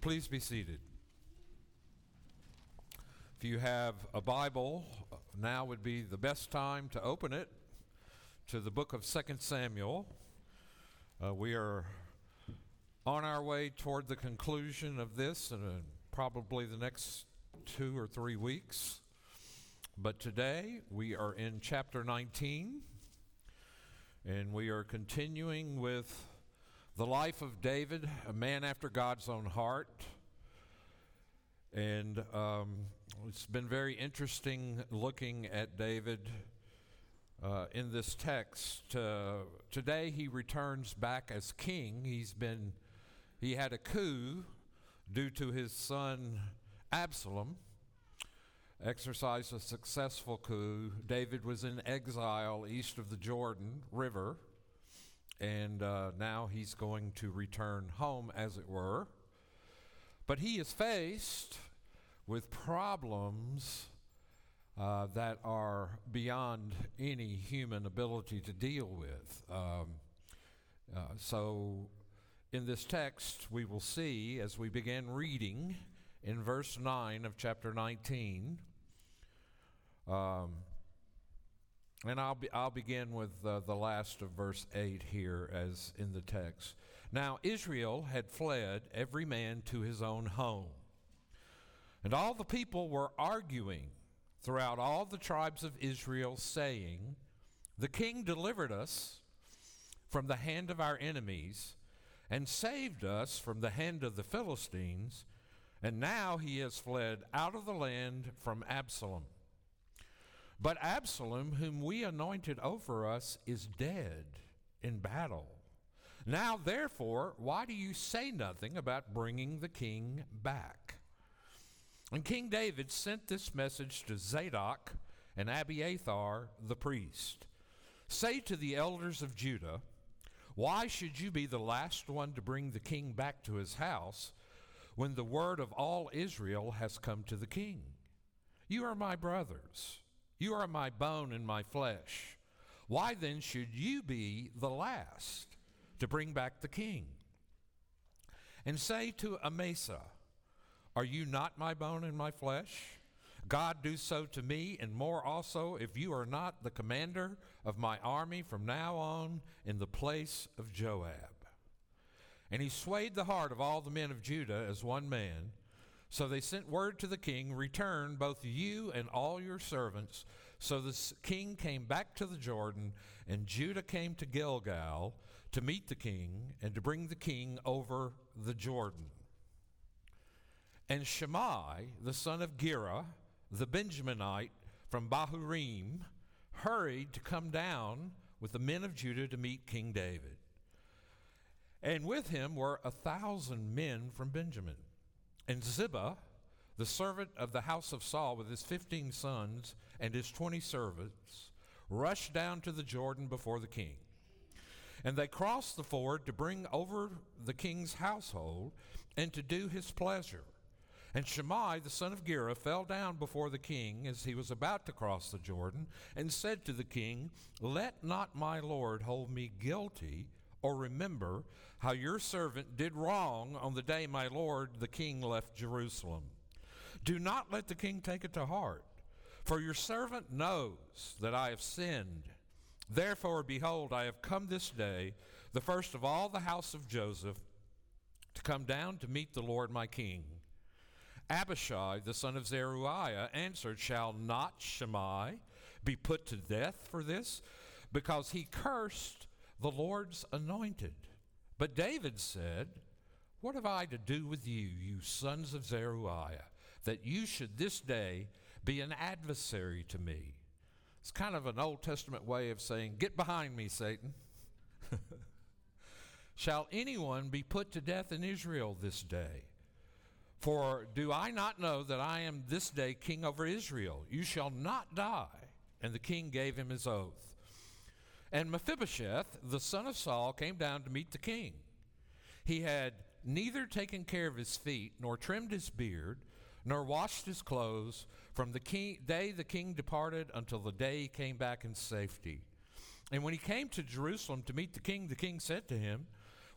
Please be seated. If you have a Bible, now would be the best time to open it to the book of 2 Samuel. We are on our way toward the conclusion of this in probably the next 2 or 3 weeks. But today we are in chapter 19, and we are continuing with the life of David, a man after God's own heart. And it's been very interesting looking at David in this text. Today he returns back as king. He had a coup due to his son Absalom. Exercised a successful coup. David was in exile east of the Jordan River. And now he's going to return home, as it were. But he is faced with problems that are beyond any human ability to deal with. So in this text, we will see, as we begin reading in verse 9 of chapter 19, and I'll begin with the last of verse 8 here, as in the text. Now Israel had fled, every man to his own home. And all the people were arguing throughout all the tribes of Israel, saying, "The king delivered us from the hand of our enemies and saved us from the hand of the Philistines, and now he has fled out of the land from Absalom. But Absalom, whom we anointed over us, is dead in battle. Now, therefore, why do you say nothing about bringing the king back?" And King David sent this message to Zadok and Abiathar the priest. "Say to the elders of Judah, why should you be the last one to bring the king back to his house when the word of all Israel has come to the king? You are my brothers. You are my bone and my flesh. Why then should you be the last to bring back the king? And say to Amasa, are you not my bone and my flesh? God do so to me and more also, if you are not the commander of my army from now on in the place of Joab." And he swayed the heart of all the men of Judah as one man. So they sent word to the king, "Return, both you and all your servants." So the king came back to the Jordan, and Judah came to Gilgal to meet the king and to bring the king over the Jordan. And Shimei, the son of Gera, the Benjaminite from Bahurim, hurried to come down with the men of Judah to meet King David. And with him were 1,000 men from Benjamin. And Ziba, the servant of the house of Saul, with his 15 sons and his 20 servants, rushed down to the Jordan before the king. And they crossed the ford to bring over the king's household and to do his pleasure. And Shimei, the son of Gera, fell down before the king as he was about to cross the Jordan and said to the king, "Let not my lord hold me guilty, or remember how your servant did wrong on the day my lord the king left Jerusalem. Do not let the king take it to heart, for your servant knows that I have sinned. Therefore, behold, I have come this day, the first of all the house of Joseph, to come down to meet the Lord my king." Abishai, the son of Zeruiah, answered, "Shall not Shimei be put to death for this? Because he cursed the Lord's anointed." But David said, "What have I to do with you, you sons of Zeruiah, that you should this day be an adversary to me?" It's kind of an Old Testament way of saying, "Get behind me, Satan." "Shall anyone be put to death in Israel this day? For do I not know that I am this day king over Israel? You shall not die." And the king gave him his oath. And Mephibosheth, the son of Saul, came down to meet the king. He had neither taken care of his feet, nor trimmed his beard, nor washed his clothes, from the day the king departed until the day he came back in safety. And when he came to Jerusalem to meet the king said to him,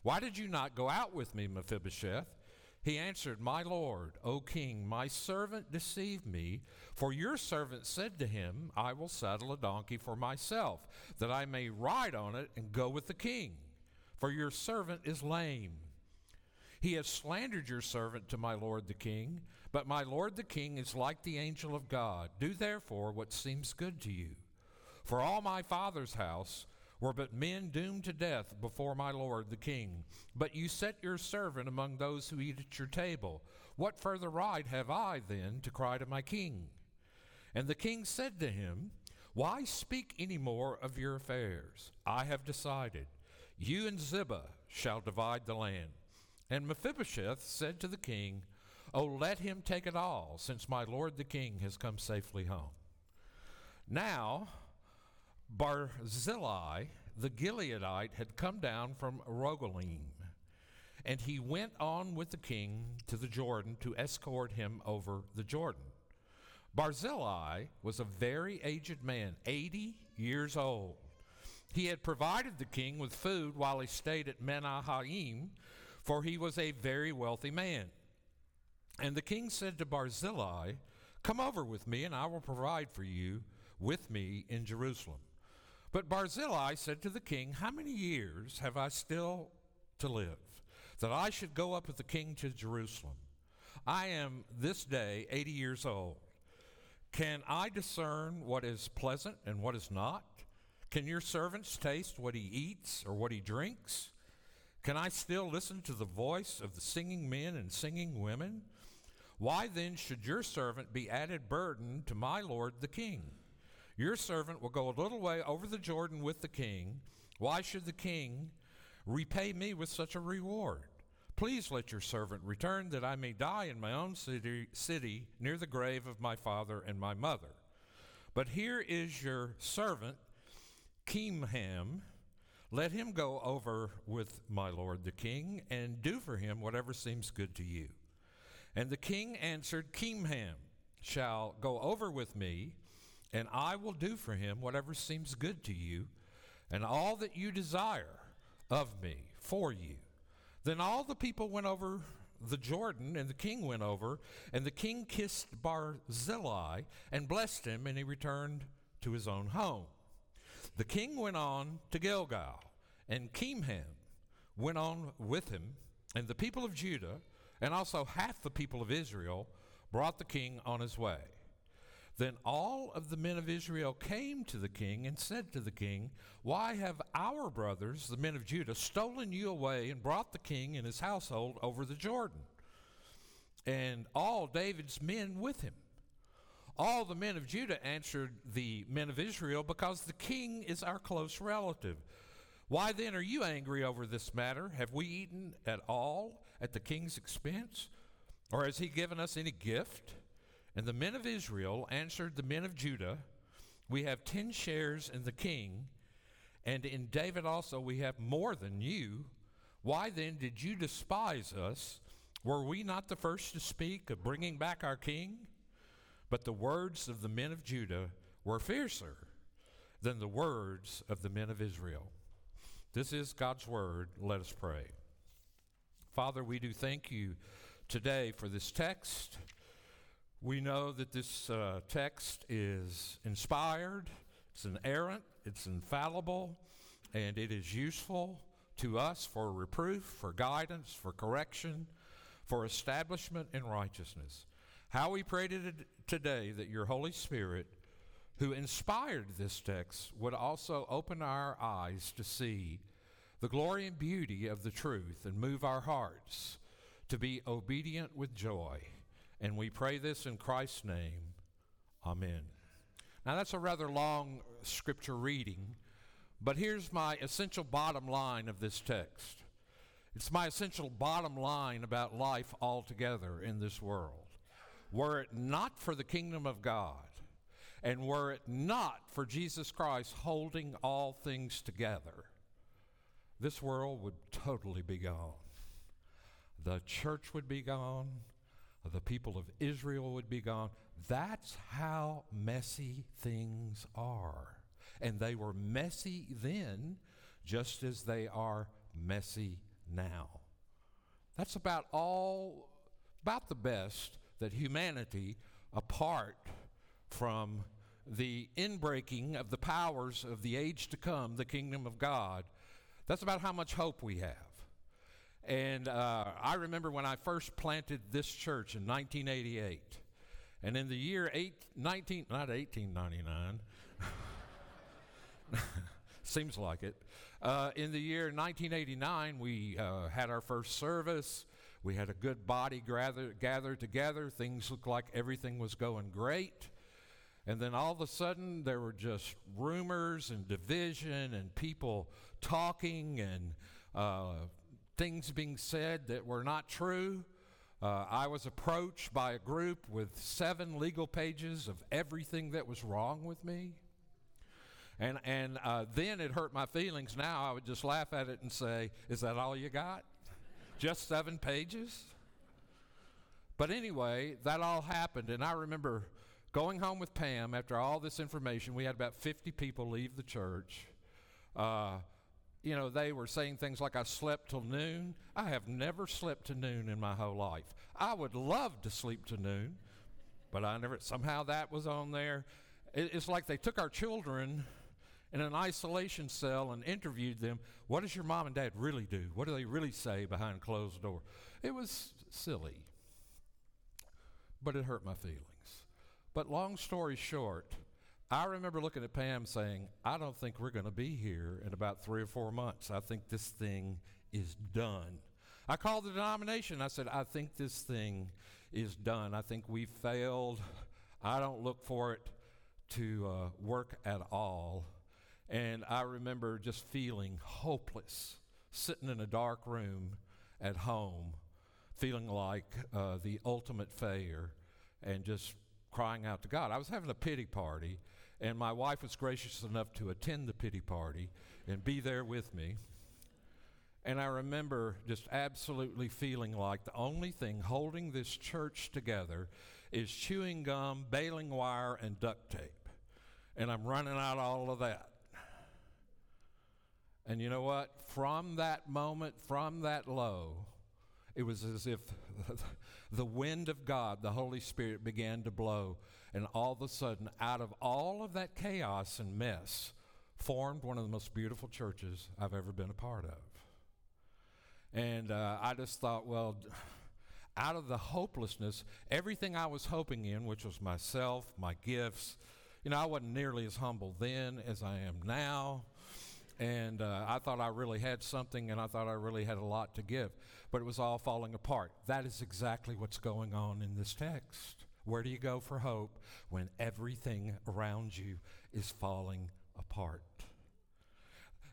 "Why did you not go out with me, Mephibosheth?" He answered, My lord, O king, my servant deceived me, for your servant said to him, I will saddle a donkey for myself, that I may ride on it and go with the king, for your servant is lame. He has slandered your servant to my lord the king, but my lord the king is like the angel of God. Do therefore what seems good to you. For all my father's house were but men doomed to death before my lord the king. But you set your servant among those who eat at your table. What further right have I then to cry to my king? And the king said to him, Why speak any more of your affairs? I have decided, you and Ziba shall divide the land. And Mephibosheth said to the king, Oh, let him take it all, since my lord the king has come safely home. Now Barzillai the Gileadite had come down from Rogelim, and he went on with the king to the Jordan to escort him over the Jordan. Barzillai was a very aged man, 80 years old. He had provided the king with food while he stayed at Mahanaim, for he was a very wealthy man. And the king said to Barzillai, Come over with me, and I will provide for you with me in Jerusalem. But Barzillai said to the king, How many years have I still to live, that I should go up with the king to Jerusalem? I am this day 80 years old. Can I discern what is pleasant and what is not? Can your servants taste what he eats or what he drinks? Can I still listen to the voice of the singing men and singing women? Why then should your servant be added burden to my lord the king? Your servant will go a little way over the Jordan with the king. Why should the king repay me with such a reward? Please let your servant return, that I may die in my own city near the grave of my father and my mother. But here is your servant, Kimham. Let him go over with my lord the king, and do for him whatever seems good to you. And the king answered, Kimham shall go over with me, and I will do for him whatever seems good to you, and all that you desire of me for you. Then all the people went over the Jordan, and the king went over, and the king kissed Barzillai and blessed him, and he returned to his own home. The king went on to Gilgal, and Kimham went on with him, and the people of Judah, and also half the people of Israel, brought the king on his way. Then all of the men of Israel came to the king and said to the king, Why have our brothers, the men of Judah, stolen you away and brought the king and his household over the Jordan, and all David's men with him? All the men of Judah answered the men of Israel, Because the king is our close relative. Why then are you angry over this matter? Have we eaten at all at the king's expense, or has he given us any gift? And the men of Israel answered the men of Judah, We have 10 shares in the king, and in David also we have more than you. Why then did you despise us? Were we not the first to speak of bringing back our king? But the words of the men of Judah were fiercer than the words of the men of Israel. This is God's word. Let us pray. Father, we do thank you today for this text. We know that this text is inspired, it's inerrant, it's infallible, and it is useful to us for reproof, for guidance, for correction, for establishment in righteousness. How we pray today that your Holy Spirit, who inspired this text, would also open our eyes to see the glory and beauty of the truth, and move our hearts to be obedient with joy. And we pray this in Christ's name. Amen. Now, that's a rather long scripture reading, but here's my essential bottom line of this text. It's my essential bottom line about life altogether in this world. Were it not for the kingdom of God, and were it not for Jesus Christ holding all things together, this world would totally be gone. The church would be gone. The people of Israel would be gone. That's how messy things are. And they were messy then, just as they are messy now. That's about all about the best that humanity, apart from the inbreaking of the powers of the age to come, the kingdom of God, that's about how much hope we have. And I remember when I first planted this church in 1988, and in the year 1899, seems like it, in the year 1989, we had our first service. We had a good body gathered together. Things looked like everything was going great. And then all of a sudden, there were just rumors and division and people talking and things being said that were not true. I was approached by a group with 7 legal pages of everything that was wrong with me. And then it hurt my feelings. Now I would just laugh at it and say, is that all you got? Just 7 pages? But anyway, that all happened. And I remember going home with Pam after all this information. We had about 50 people leave the church. You know, they were saying things like, I slept till noon. I have never slept to noon in my whole life. I would love to sleep to noon, but I never, somehow that was on there. It's like they took our children in an isolation cell and interviewed them. What does your mom and dad really do? What do they really say behind closed doors? It was silly, but it hurt my feelings. But long story short, I remember looking at Pam saying, I don't think we're going to be here in about 3 or 4 months. I think this thing is done. I called the denomination. I said, I think this thing is done. I think we failed. I don't look for it to work at all. And I remember just feeling hopeless, sitting in a dark room at home, feeling like the ultimate failure, and just crying out to God. I was having a pity party, and my wife was gracious enough to attend the pity party and be there with me. And I remember just absolutely feeling like the only thing holding this church together is chewing gum, baling wire, and duct tape. And I'm running out all of that. And you know what? From that moment, from that low, it was as if the wind of God, the Holy Spirit, began to blow. And all of a sudden, out of all of that chaos and mess, formed one of the most beautiful churches I've ever been a part of. And I just thought, well, out of the hopelessness, everything I was hoping in, which was myself, my gifts, you know, I wasn't nearly as humble then as I am now. And I thought I really had something, and I thought I really had a lot to give. But it was all falling apart. That is exactly what's going on in this text. Where do you go for hope when everything around you is falling apart?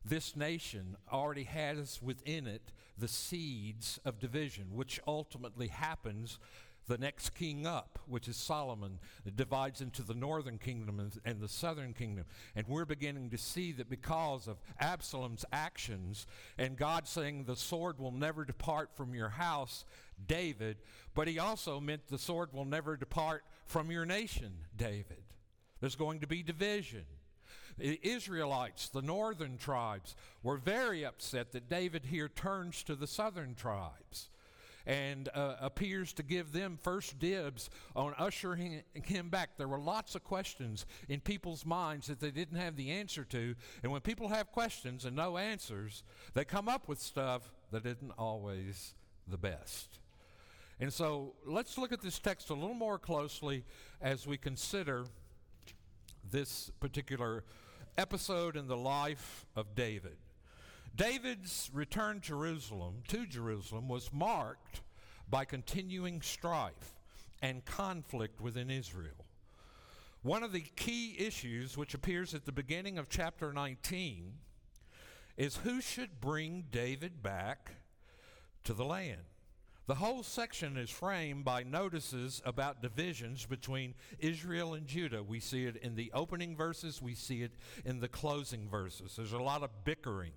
This nation already has within it the seeds of division, which ultimately happens the next king up, which is Solomon. It divides into the northern kingdom and the southern kingdom. And we're beginning to see that because of Absalom's actions and God saying the sword will never depart from your house, David, but he also meant the sword will never depart from your nation, David. There's going to be division. The Israelites, the northern tribes, were very upset that David here turns to the southern tribes and appears to give them first dibs on ushering him back. There were lots of questions in people's minds that they didn't have the answer to. And when people have questions and no answers, they come up with stuff that isn't always the best. And so let's look at this text a little more closely as we consider this particular episode in the life of David. David's return to Jerusalem was marked by continuing strife and conflict within Israel. One of the key issues, which appears at the beginning of chapter 19, is who should bring David back to the land. The whole section is framed by notices about divisions between Israel and Judah. We see it in the opening verses. We see it in the closing verses. There's a lot of bickering.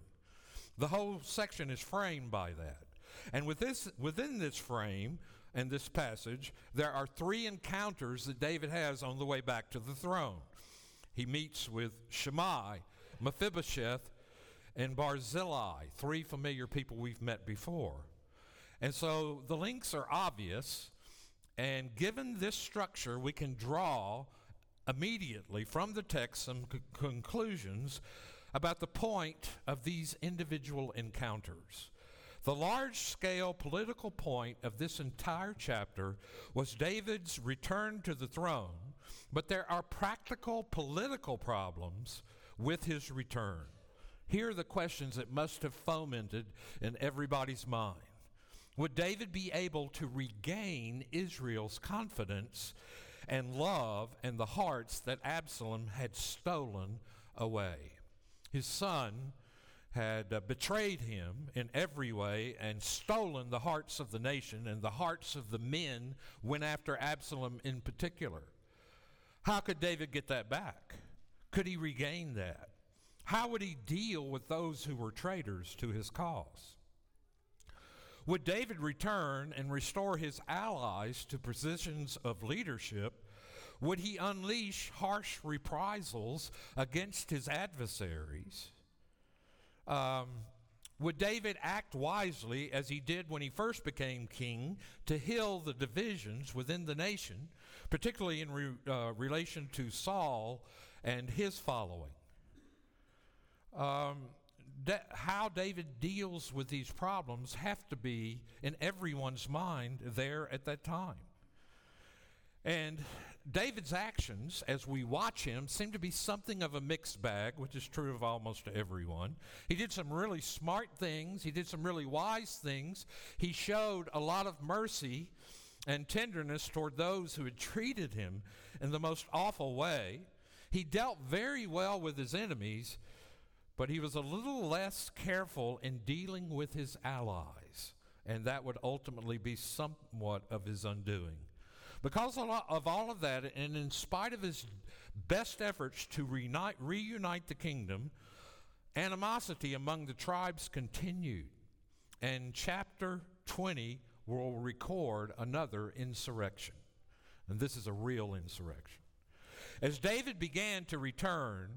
The whole section is framed by that. And within this frame and this passage, there are 3 encounters that David has on the way back to the throne. He meets with Shimei, Mephibosheth, and Barzillai, 3 familiar people we've met before. And so the links are obvious. And given this structure, we can draw immediately from the text some conclusions about the point of these individual encounters. The large-scale political point of this entire chapter was David's return to the throne, but there are practical political problems with his return. Here are the questions that must have fomented in everybody's mind. Would David be able to regain Israel's confidence and love and the hearts that Absalom had stolen away? His son had betrayed him in every way and stolen the hearts of the nation, and the hearts of the men went after Absalom in particular. How could David get that back? Could he regain that? How would he deal with those who were traitors to his cause? Would David return and restore his allies to positions of leadership? Would he unleash harsh reprisals against his adversaries? Would David act wisely, as he did when he first became king, to heal the divisions within the nation, particularly in relation to Saul and his following? How David deals with these problems have to be in everyone's mind there at that time. And David's actions, as we watch him, seem to be something of a mixed bag, which is true of almost everyone. He did some really smart things. He did some really wise things. He showed a lot of mercy and tenderness toward those who had treated him in the most awful way. He dealt very well with his enemies, but he was a little less careful in dealing with his allies, and that would ultimately be somewhat of his undoing. Because of all of that, and in spite of his best efforts to reunite the kingdom, animosity among the tribes continued, and chapter 20 will record another insurrection. And this is a real insurrection. As David began to return,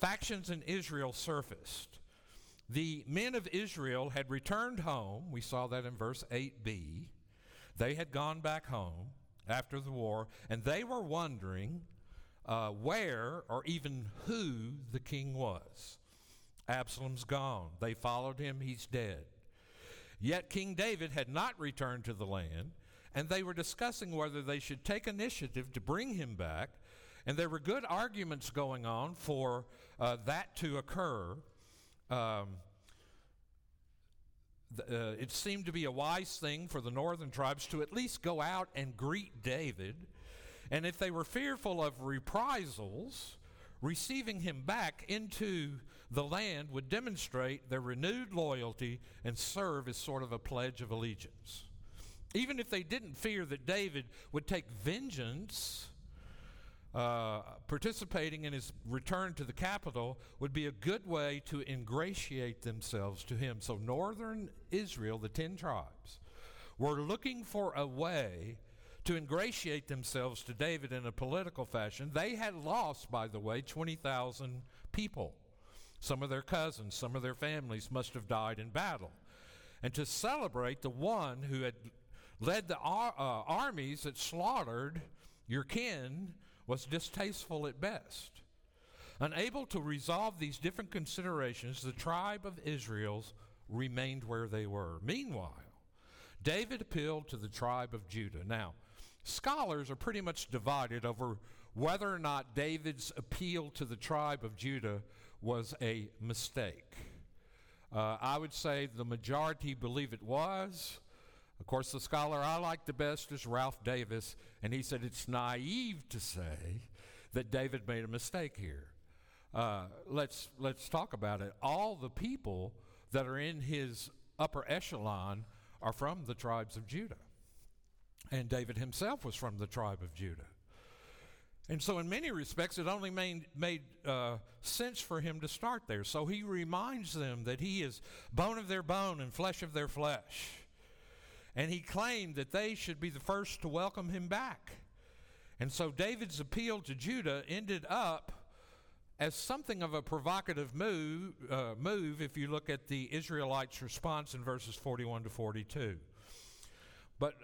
factions in Israel surfaced. The men of Israel had returned home. We saw that in verse 8b. They had gone back home after the war, and they were wondering where or even who the king was. Absalom's gone. They followed him. He's dead. Yet King David had not returned to the land, and they were discussing whether they should take initiative to bring him back. And there were good arguments going on for that to occur. It seemed to be a wise thing for the northern tribes to at least go out and greet David. And if they were fearful of reprisals, receiving him back into the land would demonstrate their renewed loyalty and serve as sort of a pledge of allegiance. Even if they didn't fear that David would take vengeance, participating in his return to the capital would be a good way to ingratiate themselves to him. So northern Israel, the 10 tribes, were looking for a way to ingratiate themselves to David in a political fashion. They had lost, by the way, 20,000 people. Some of their cousins, some of their families must have died in battle. And to celebrate the one who had led the armies that slaughtered your kin was distasteful at best. Unable to resolve these different considerations, the tribe of Israel remained where they were. Meanwhile, David appealed to the tribe of Judah. Now, scholars are pretty much divided over whether or not David's appeal to the tribe of Judah was a mistake. I would say the majority believe it was. Of course, the scholar I like the best is Ralph Davis, and he said it's naive to say that David made a mistake here. Let's talk about it. All the people that are in his upper echelon are from the tribes of Judah, and David himself was from the tribe of Judah. And so in many respects, it only made sense for him to start there. So he reminds them that he is bone of their bone and flesh of their flesh. And he claimed that they should be the first to welcome him back. And so David's appeal to Judah ended up as something of a provocative move if you look at the Israelites' response in verses 41 to 42. But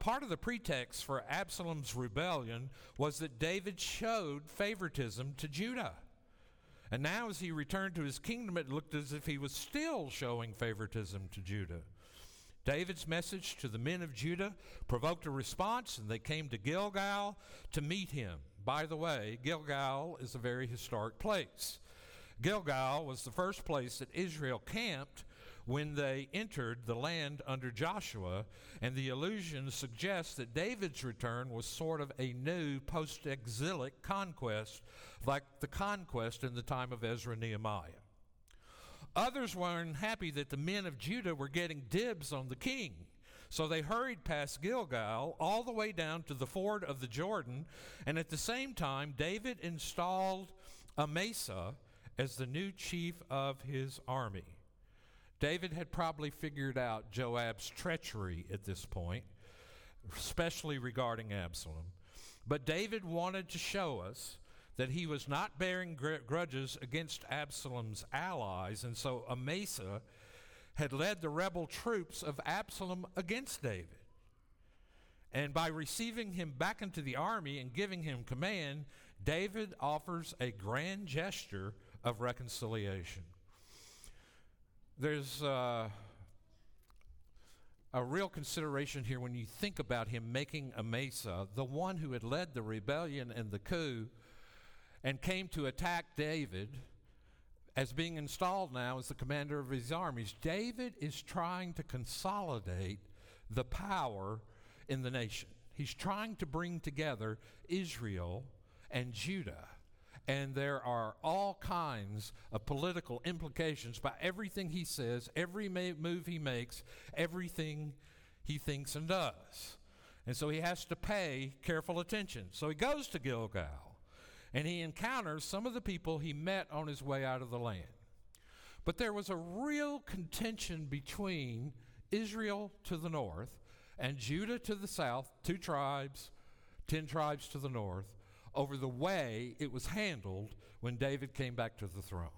part of the pretext for Absalom's rebellion was that David showed favoritism to Judah. And now as he returned to his kingdom, it looked as if he was still showing favoritism to Judah. David's message to the men of Judah provoked a response, and they came to Gilgal to meet him. By the way, Gilgal is a very historic place. Gilgal was the first place that Israel camped when they entered the land under Joshua, and the allusion suggests that David's return was sort of a new post-exilic conquest, like the conquest in the time of Ezra and Nehemiah. Others were unhappy that the men of Judah were getting dibs on the king, so they hurried past Gilgal all the way down to the ford of the Jordan, and at the same time, David installed Amasa as the new chief of his army. David had probably figured out Joab's treachery at this point, especially regarding Absalom. But David wanted to show us that he was not bearing grudges against Absalom's allies, and so Amasa had led the rebel troops of Absalom against David. And by receiving him back into the army and giving him command, David offers a grand gesture of reconciliation. There's a real consideration here when you think about him making Amasa, the one who had led the rebellion and the coup and came to attack David, as being installed now as the commander of his armies. David is trying to consolidate the power in the nation. He's trying to bring together Israel and Judah, and there are all kinds of political implications by everything he says, every move he makes, everything he thinks and does. And so he has to pay careful attention. So he goes to Gilgal, and he encounters some of the people he met on his way out of the land. But there was a real contention between Israel to the north and Judah to the south, 2 tribes, 10 tribes to the north, over the way it was handled when David came back to the throne.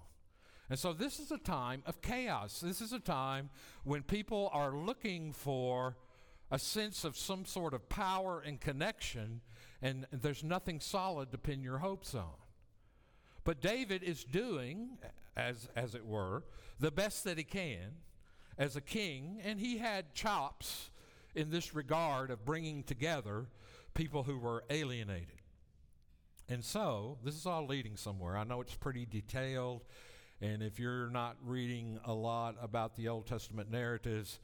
And so this is a time of chaos. This is a time when people are looking for a sense of some sort of power and connection, and there's nothing solid to pin your hopes on. But David is doing, as it were, the best that he can as a king, and he had chops in this regard of bringing together people who were alienated. And so, this is all leading somewhere. I know it's pretty detailed, and if you're not reading a lot about the Old Testament narratives,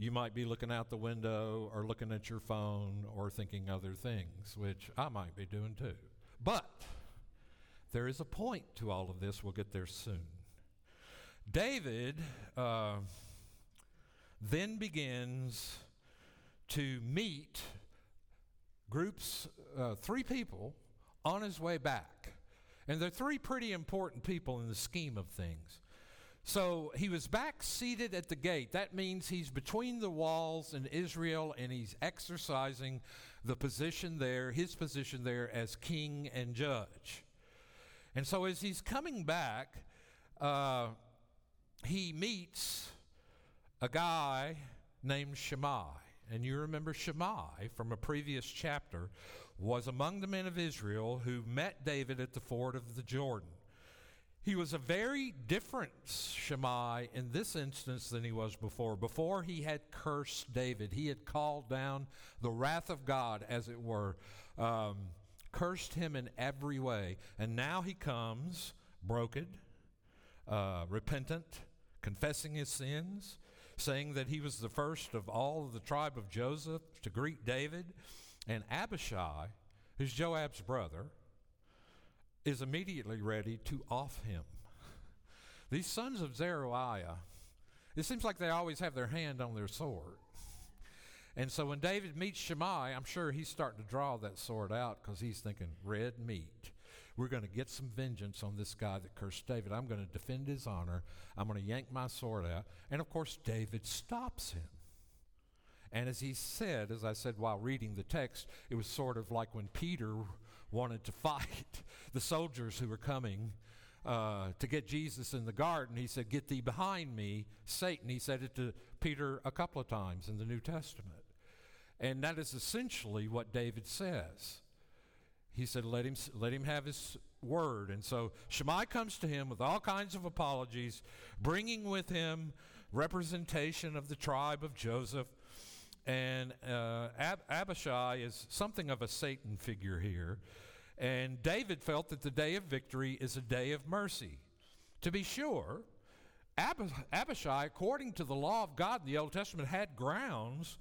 you might be looking out the window or looking at your phone or thinking other things, which I might be doing too. But there is a point to all of this. We'll get there soon. David then begins to meet groups, 3 people, on his way back. And they're 3 pretty important people in the scheme of things. So he was back seated at the gate. That means he's between the walls in Israel, and he's exercising the position there, his position there as king and judge. And so as he's coming back, he meets a guy named Shimei. And you remember Shimei from a previous chapter was among the men of Israel who met David at the ford of the Jordan. He was a very different Shimei in this instance than he was before. Before, he had cursed David. He had called down the wrath of God, as it were, cursed him in every way. And now he comes broken, repentant, confessing his sins, saying that he was the first of all of the tribe of Joseph to greet David. And Abishai, who's Joab's brother, is immediately ready to off him. These sons of Zeruiah, it seems like they always have their hand on their sword. And so when David meets Shimei, I'm sure he's starting to draw that sword out because he's thinking, red meat. We're going to get some vengeance on this guy that cursed David. I'm going to defend his honor. I'm going to yank my sword out. And, of course, David stops him. And as he said, as I said while reading the text, it was sort of like when Peter wanted to fight the soldiers who were coming to get Jesus in the garden. He said, "Get thee behind me, Satan." He said it to Peter a couple of times in the New Testament. And that is essentially what David says. He said, let him have his word. And so Shimei comes to him with all kinds of apologies, bringing with him representation of the tribe of Joseph. And Abishai is something of a Satan figure here. And David felt that the day of victory is a day of mercy. To be sure, Abishai, according to the law of God in the Old Testament, had grounds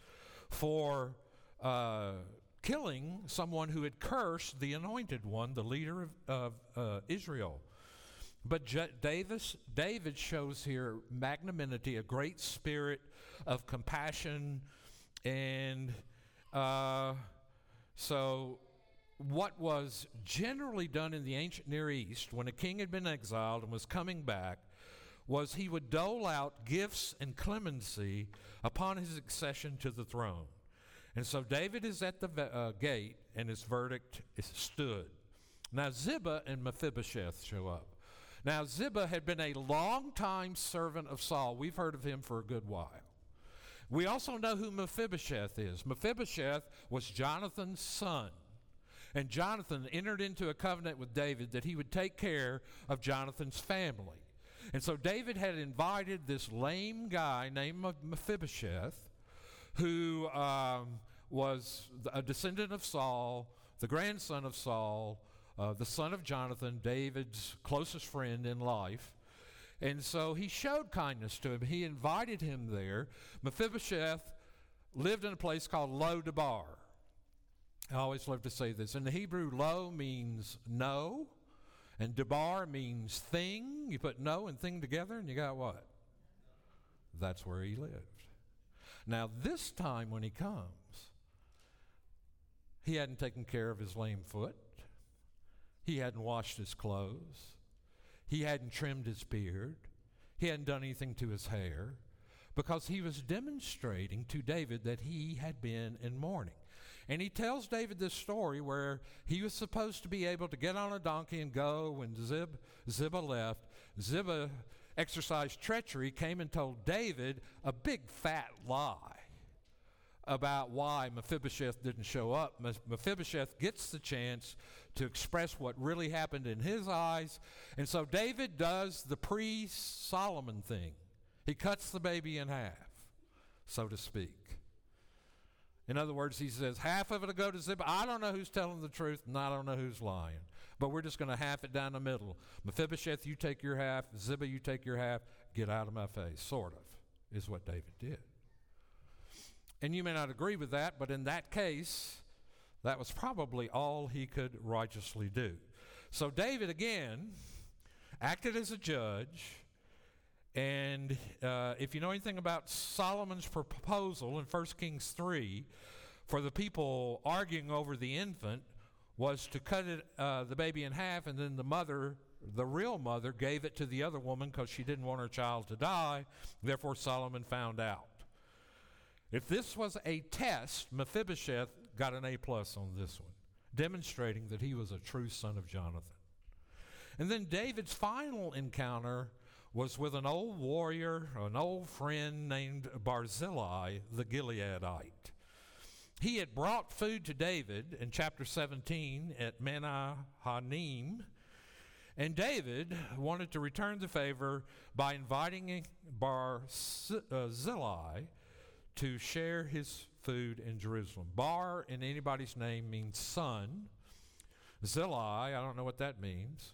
for killing someone who had cursed the anointed one, the leader of Israel. But David shows here magnanimity, a great spirit of compassion. And so what was generally done in the ancient Near East when a king had been exiled and was coming back was he would dole out gifts and clemency upon his accession to the throne. And so David is at the gate, and his verdict is stood. Now Ziba and Mephibosheth show up. Now Ziba had been a long-time servant of Saul. We've heard of him for a good while. We also know who Mephibosheth is. Mephibosheth was Jonathan's son. And Jonathan entered into a covenant with David that he would take care of Jonathan's family. And so David had invited this lame guy named Mephibosheth, who was a descendant of Saul, the grandson of Saul, the son of Jonathan, David's closest friend in life. And so he showed kindness to him. He invited him there. Mephibosheth lived in a place called Lo Debar. I always love to say this. In the Hebrew, Lo means no, and Debar means thing. You put no and thing together, and you got what? That's where he lived. Now, this time when he comes, he hadn't taken care of his lame foot. He hadn't washed his clothes. He hadn't trimmed his beard. He hadn't done anything to his hair, because he was demonstrating to David that he had been in mourning. And he tells David this story where he was supposed to be able to get on a donkey and go when Ziba left. Ziba exercised treachery, came and told David a big fat lie about why Mephibosheth didn't show up. Mephibosheth gets the chance to express what really happened in his eyes. And so David does the pre-Solomon thing. He cuts the baby in half, so to speak. In other words, he says, half of it will go to Ziba. I don't know who's telling the truth, and I don't know who's lying. But we're just going to half it down the middle. Mephibosheth, you take your half. Ziba, you take your half. Get out of my face, sort of, is what David did. And you may not agree with that, but in that case, that was probably all he could righteously do. So David, again, acted as a judge. And if you know anything about Solomon's proposal in 1 Kings 3 for the people arguing over the infant was to cut the baby in half, and then the mother, the real mother, gave it to the other woman because she didn't want her child to die. Therefore, Solomon found out. If this was a test, Mephibosheth got an A+ on this one, demonstrating that he was a true son of Jonathan. And then David's final encounter was with an old warrior, an old friend named Barzillai the Gileadite. He had brought food to David in chapter 17 at Mahanaim, and David wanted to return the favor by inviting Barzillai to share his food in Jerusalem. Bar, in anybody's name, means son. Zillai, I don't know what that means,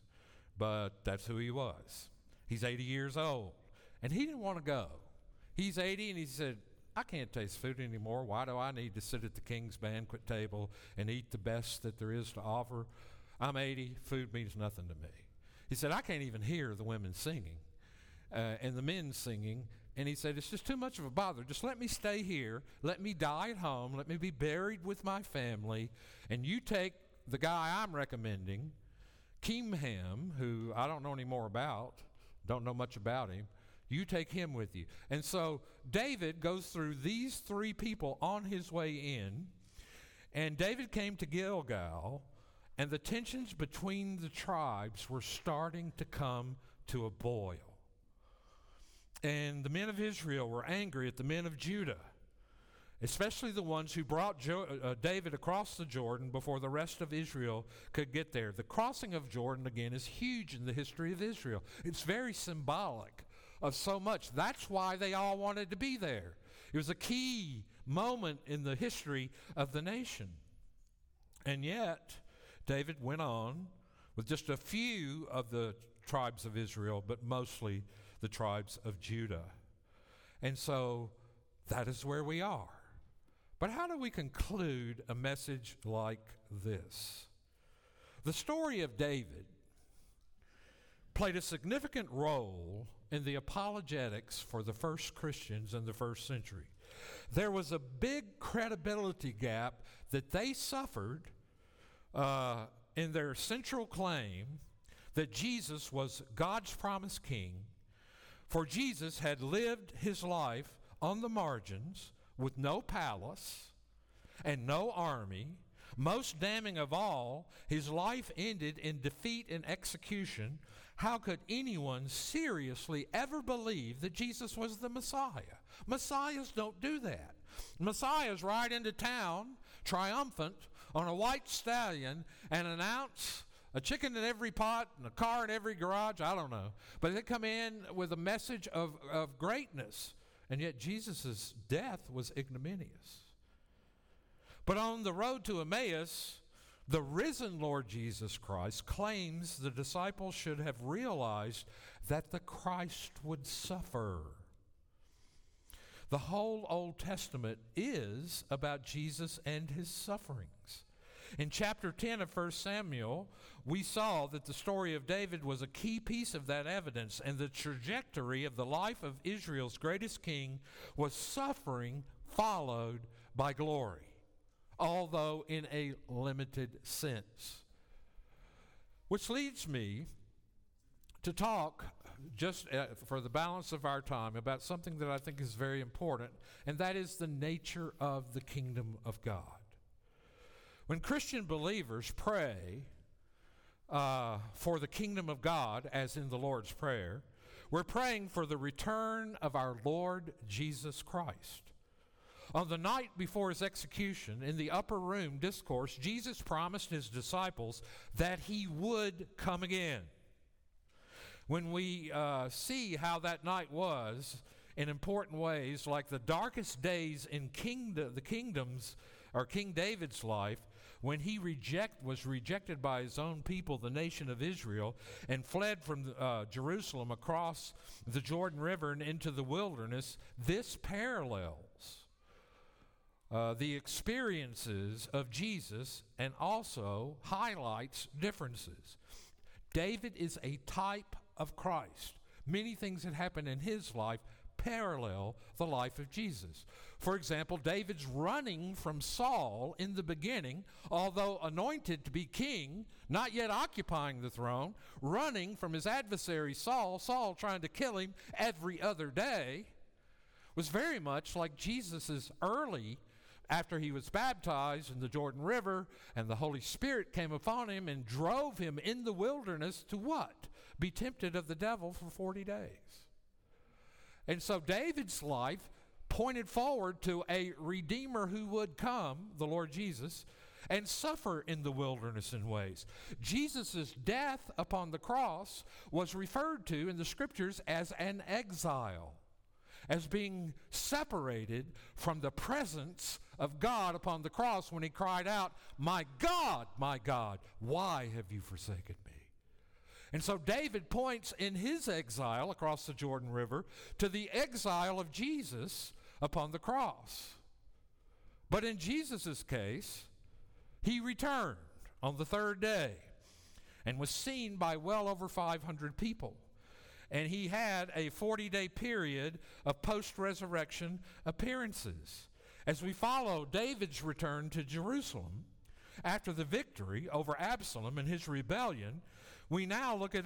but that's who he was. He's 80 years old, and he didn't want to go. He's 80, and he said, I can't taste food anymore. Why do I need to sit at the king's banquet table and eat the best that there is to offer? I'm 80. Food means nothing to me. He said, I can't even hear the women singing and the men singing. And he said, it's just too much of a bother. Just let me stay here. Let me die at home. Let me be buried with my family. And you take the guy I'm recommending, Kimham, who I don't know any more about. Don't know much about him. You take him with you. And so David goes through these three people on his way in. And David came to Gilgal, and the tensions between the tribes were starting to come to a boil. And the men of Israel were angry at the men of Judah. especially the ones who brought David across the Jordan before the rest of Israel could get there. The crossing of Jordan, again, is huge in the history of Israel. It's very symbolic of so much. That's why they all wanted to be there. It was a key moment in the history of the nation. And yet, David went on with just a few of the tribes of Israel, but mostly the tribes of Judah. And so that is where we are. But how do we conclude a message like this? The story of David played a significant role in the apologetics for the first Christians in the first century. There was a big credibility gap that they suffered in their central claim that Jesus was God's promised king, for Jesus had lived his life on the margins, with no palace and no army. Most damning of all, his life ended in defeat and execution. How could anyone seriously ever believe that Jesus was the Messiah? Messiahs don't do that. Messiahs ride into town, triumphant, on a white stallion, and announce a chicken in every pot and a car in every garage, I don't know. But they come in with a message of greatness. And yet Jesus' death was ignominious. But on the road to Emmaus, the risen Lord Jesus Christ claims the disciples should have realized that the Christ would suffer. The whole Old Testament is about Jesus and his sufferings. In chapter 10 of 1 Samuel, we saw that the story of David was a key piece of that evidence, and the trajectory of the life of Israel's greatest king was suffering followed by glory, although in a limited sense. Which leads me to talk, just for the balance of our time, about something that I think is very important, and that is the nature of the kingdom of God. When Christian believers pray for the kingdom of God, as in the Lord's Prayer, we're praying for the return of our Lord Jesus Christ. On the night before his execution, in the upper room discourse, Jesus promised his disciples that he would come again. When we see how that night was in important ways, like the darkest days in the kingdom's or King David's life, when he was rejected by his own people, the nation of Israel, and fled from Jerusalem across the Jordan River and into the wilderness, this parallels the experiences of Jesus and also highlights differences. David is a type of Christ. Many things that happened in his life parallel the life of Jesus. For example, David's running from Saul in the beginning, although anointed to be king, not yet occupying the throne, running from his adversary Saul trying to kill him every other day, was very much like Jesus's early, after he was baptized in the Jordan River and the Holy Spirit came upon him and drove him in the wilderness to what? Be tempted of the devil for 40 days. And so David's life pointed forward to a Redeemer who would come, the Lord Jesus, and suffer in the wilderness in ways. Jesus' death upon the cross was referred to in the Scriptures as an exile, as being separated from the presence of God upon the cross when he cried out, my God, why have you forsaken me?" And so David points in his exile across the Jordan River to the exile of Jesus upon the cross. But in Jesus' case, he returned on the third day and was seen by well over 500 people. And he had a 40-day period of post-resurrection appearances. As we follow David's return to Jerusalem after the victory over Absalom and his rebellion, we now look at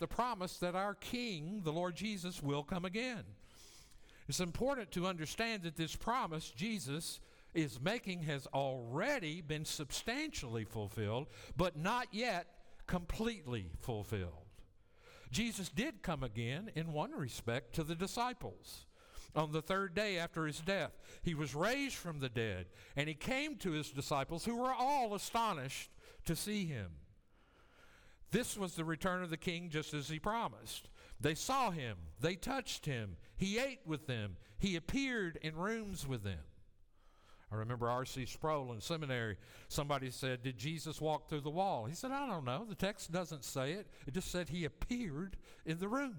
the promise that our King, the Lord Jesus, will come again. It's important to understand that this promise Jesus is making has already been substantially fulfilled, but not yet completely fulfilled. Jesus did come again in one respect to the disciples. On the third day after his death, he was raised from the dead, and he came to his disciples, who were all astonished to see him. This was the return of the king just as he promised. They saw him. They touched him. He ate with them. He appeared in rooms with them. I remember R.C. Sproul in seminary, somebody said, did Jesus walk through the wall? He said, I don't know. The text doesn't say it. It just said he appeared in the room.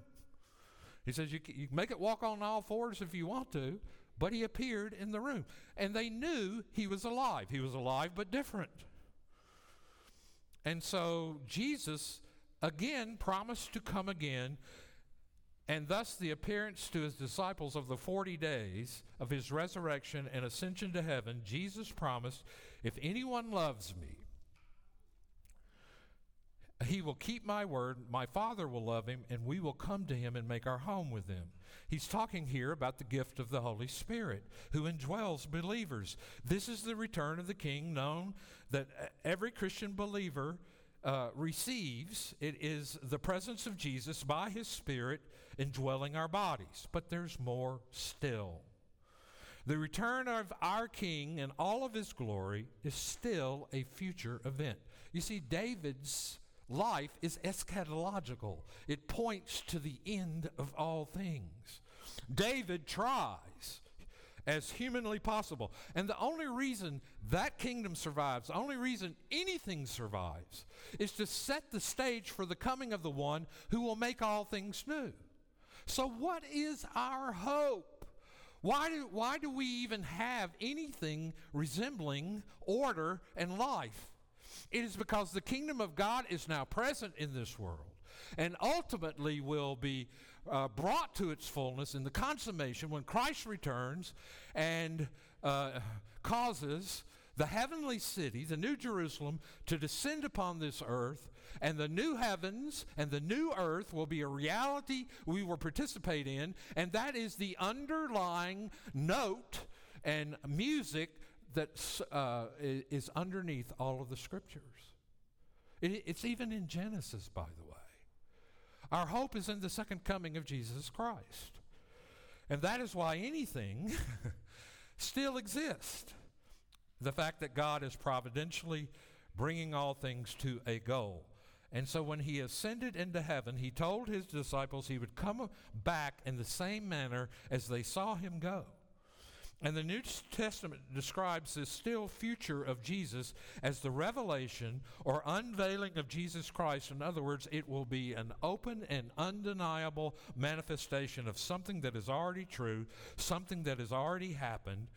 He says, you can make it walk on all fours if you want to, but he appeared in the room. And they knew he was alive. He was alive but different. And so Jesus, again, promised to come again, and thus the appearance to his disciples of the 40 days of his resurrection and ascension to heaven, Jesus promised, if anyone loves me, he will keep my word, my Father will love him, and we will come to him and make our home with him. He's talking here about the gift of the Holy Spirit, who indwells believers. This is the return of the King known that every Christian believer receives. It is the presence of Jesus by his Spirit indwelling our bodies. But there's more still. The return of our King in all of his glory is still a future event. You see, David's life is eschatological. It points to the end of all things. David tries as humanly possible. And the only reason that kingdom survives, the only reason anything survives, is to set the stage for the coming of the one who will make all things new. So what is our hope? Why do we even have anything resembling order and life? It is because the kingdom of God is now present in this world and ultimately will be brought to its fullness in the consummation when Christ returns and causes the heavenly city, the New Jerusalem, to descend upon this earth, and the new heavens and the new earth will be a reality we will participate in, and that is the underlying note and music that is underneath all of the scriptures. It's even in Genesis, by the way. Our hope is in the second coming of Jesus Christ. And that is why anything still exists. The fact that God is providentially bringing all things to a goal. And so when he ascended into heaven, he told his disciples he would come back in the same manner as they saw him go. And the New Testament describes this still future of Jesus as the revelation or unveiling of Jesus Christ. In other words, it will be an open and undeniable manifestation of something that is already true, something that has already happened.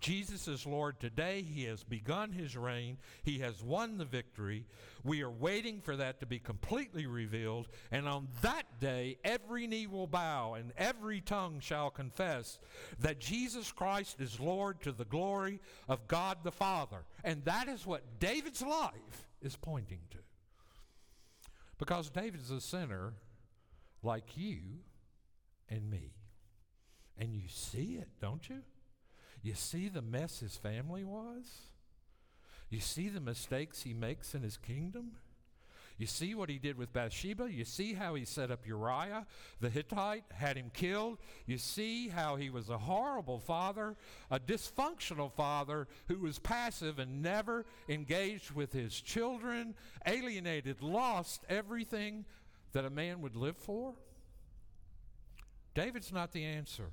Jesus is Lord today. He has begun his reign. He has won the victory. We are waiting for that to be completely revealed. And on that day, every knee will bow and every tongue shall confess that Jesus Christ is Lord to the glory of God the Father. And that is what David's life is pointing to. Because David's a sinner like you and me. And you see it, don't you? You see the mess his family was? You see the mistakes he makes in his kingdom? You see what he did with Bathsheba? You see how he set up Uriah, the Hittite, had him killed? You see how he was a horrible father, a dysfunctional father who was passive and never engaged with his children, alienated, lost everything that a man would live for? David's not the answer.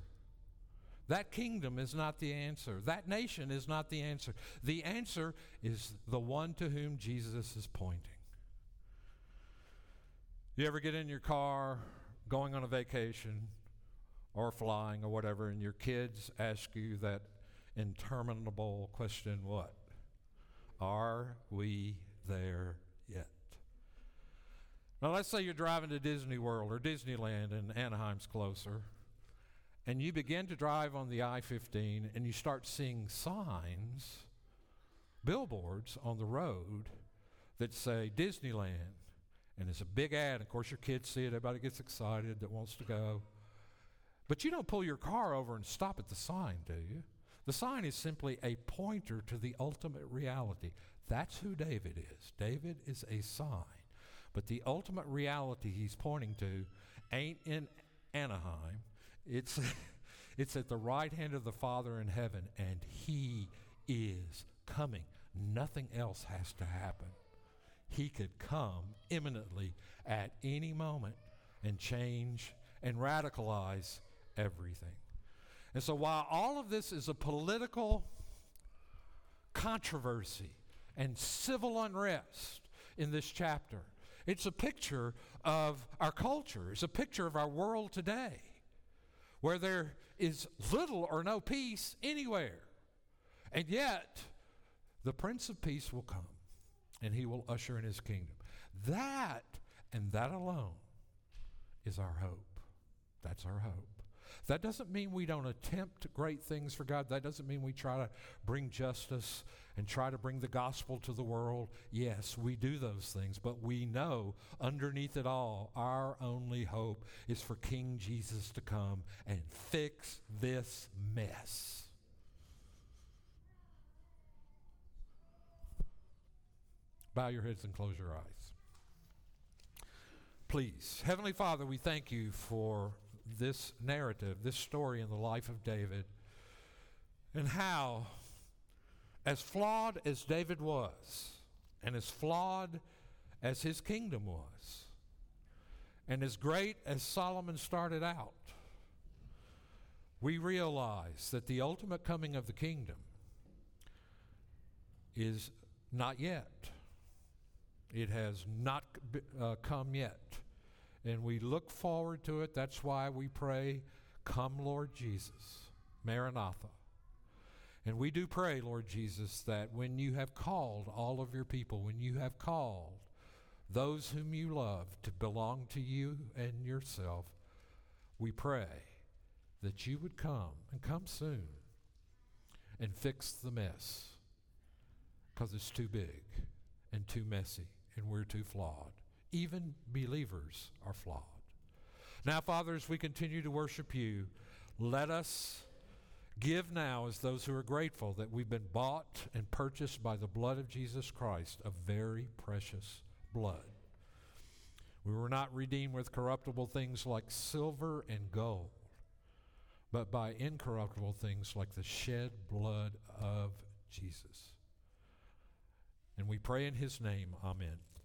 That kingdom is not the answer. That nation is not the answer. The answer is the one to whom Jesus is pointing. You ever get in your car going on a vacation or flying or whatever, and your kids ask you that interminable question, what? Are we there yet? Now, let's say you're driving to Disney World or Disneyland, and Anaheim's closer. And you begin to drive on the I-15, and you start seeing signs, billboards on the road that say Disneyland. And it's a big ad. Of course, your kids see it. Everybody gets excited that wants to go. But you don't pull your car over and stop at the sign, do you? The sign is simply a pointer to the ultimate reality. That's who David is. David is a sign. But the ultimate reality he's pointing to ain't in Anaheim. It's It's at the right hand of the Father in heaven, and he is coming. Nothing else has to happen. He could come imminently at any moment and change and radicalize everything. And so while all of this is a political controversy and civil unrest in this chapter, it's a picture of our culture. It's a picture of our world today, where there is little or no peace anywhere. And yet, the Prince of Peace will come, and he will usher in his kingdom. That, and that alone, is our hope. That's our hope. That doesn't mean we don't attempt great things for God. That doesn't mean we try to bring justice and try to bring the gospel to the world. Yes, we do those things, but we know underneath it all, our only hope is for King Jesus to come and fix this mess. Bow your heads and close your eyes, please. Heavenly Father, we thank you for this narrative, this story in the life of David, and how, as flawed as David was, and as flawed as his kingdom was, and as great as Solomon started out, we realize that the ultimate coming of the kingdom is not yet. It has not come yet. And we look forward to it. That's why we pray, come, Lord Jesus, Maranatha. And we do pray, Lord Jesus, that when you have called all of your people, when you have called those whom you love to belong to you and yourself, we pray that you would come, and come soon, and fix the mess, because it's too big and too messy, and we're too flawed. Even believers are flawed. Now, Father, as we continue to worship you, let us give now as those who are grateful that we've been bought and purchased by the blood of Jesus Christ, a very precious blood. We were not redeemed with corruptible things like silver and gold, but by incorruptible things like the shed blood of Jesus. And we pray in his name, amen.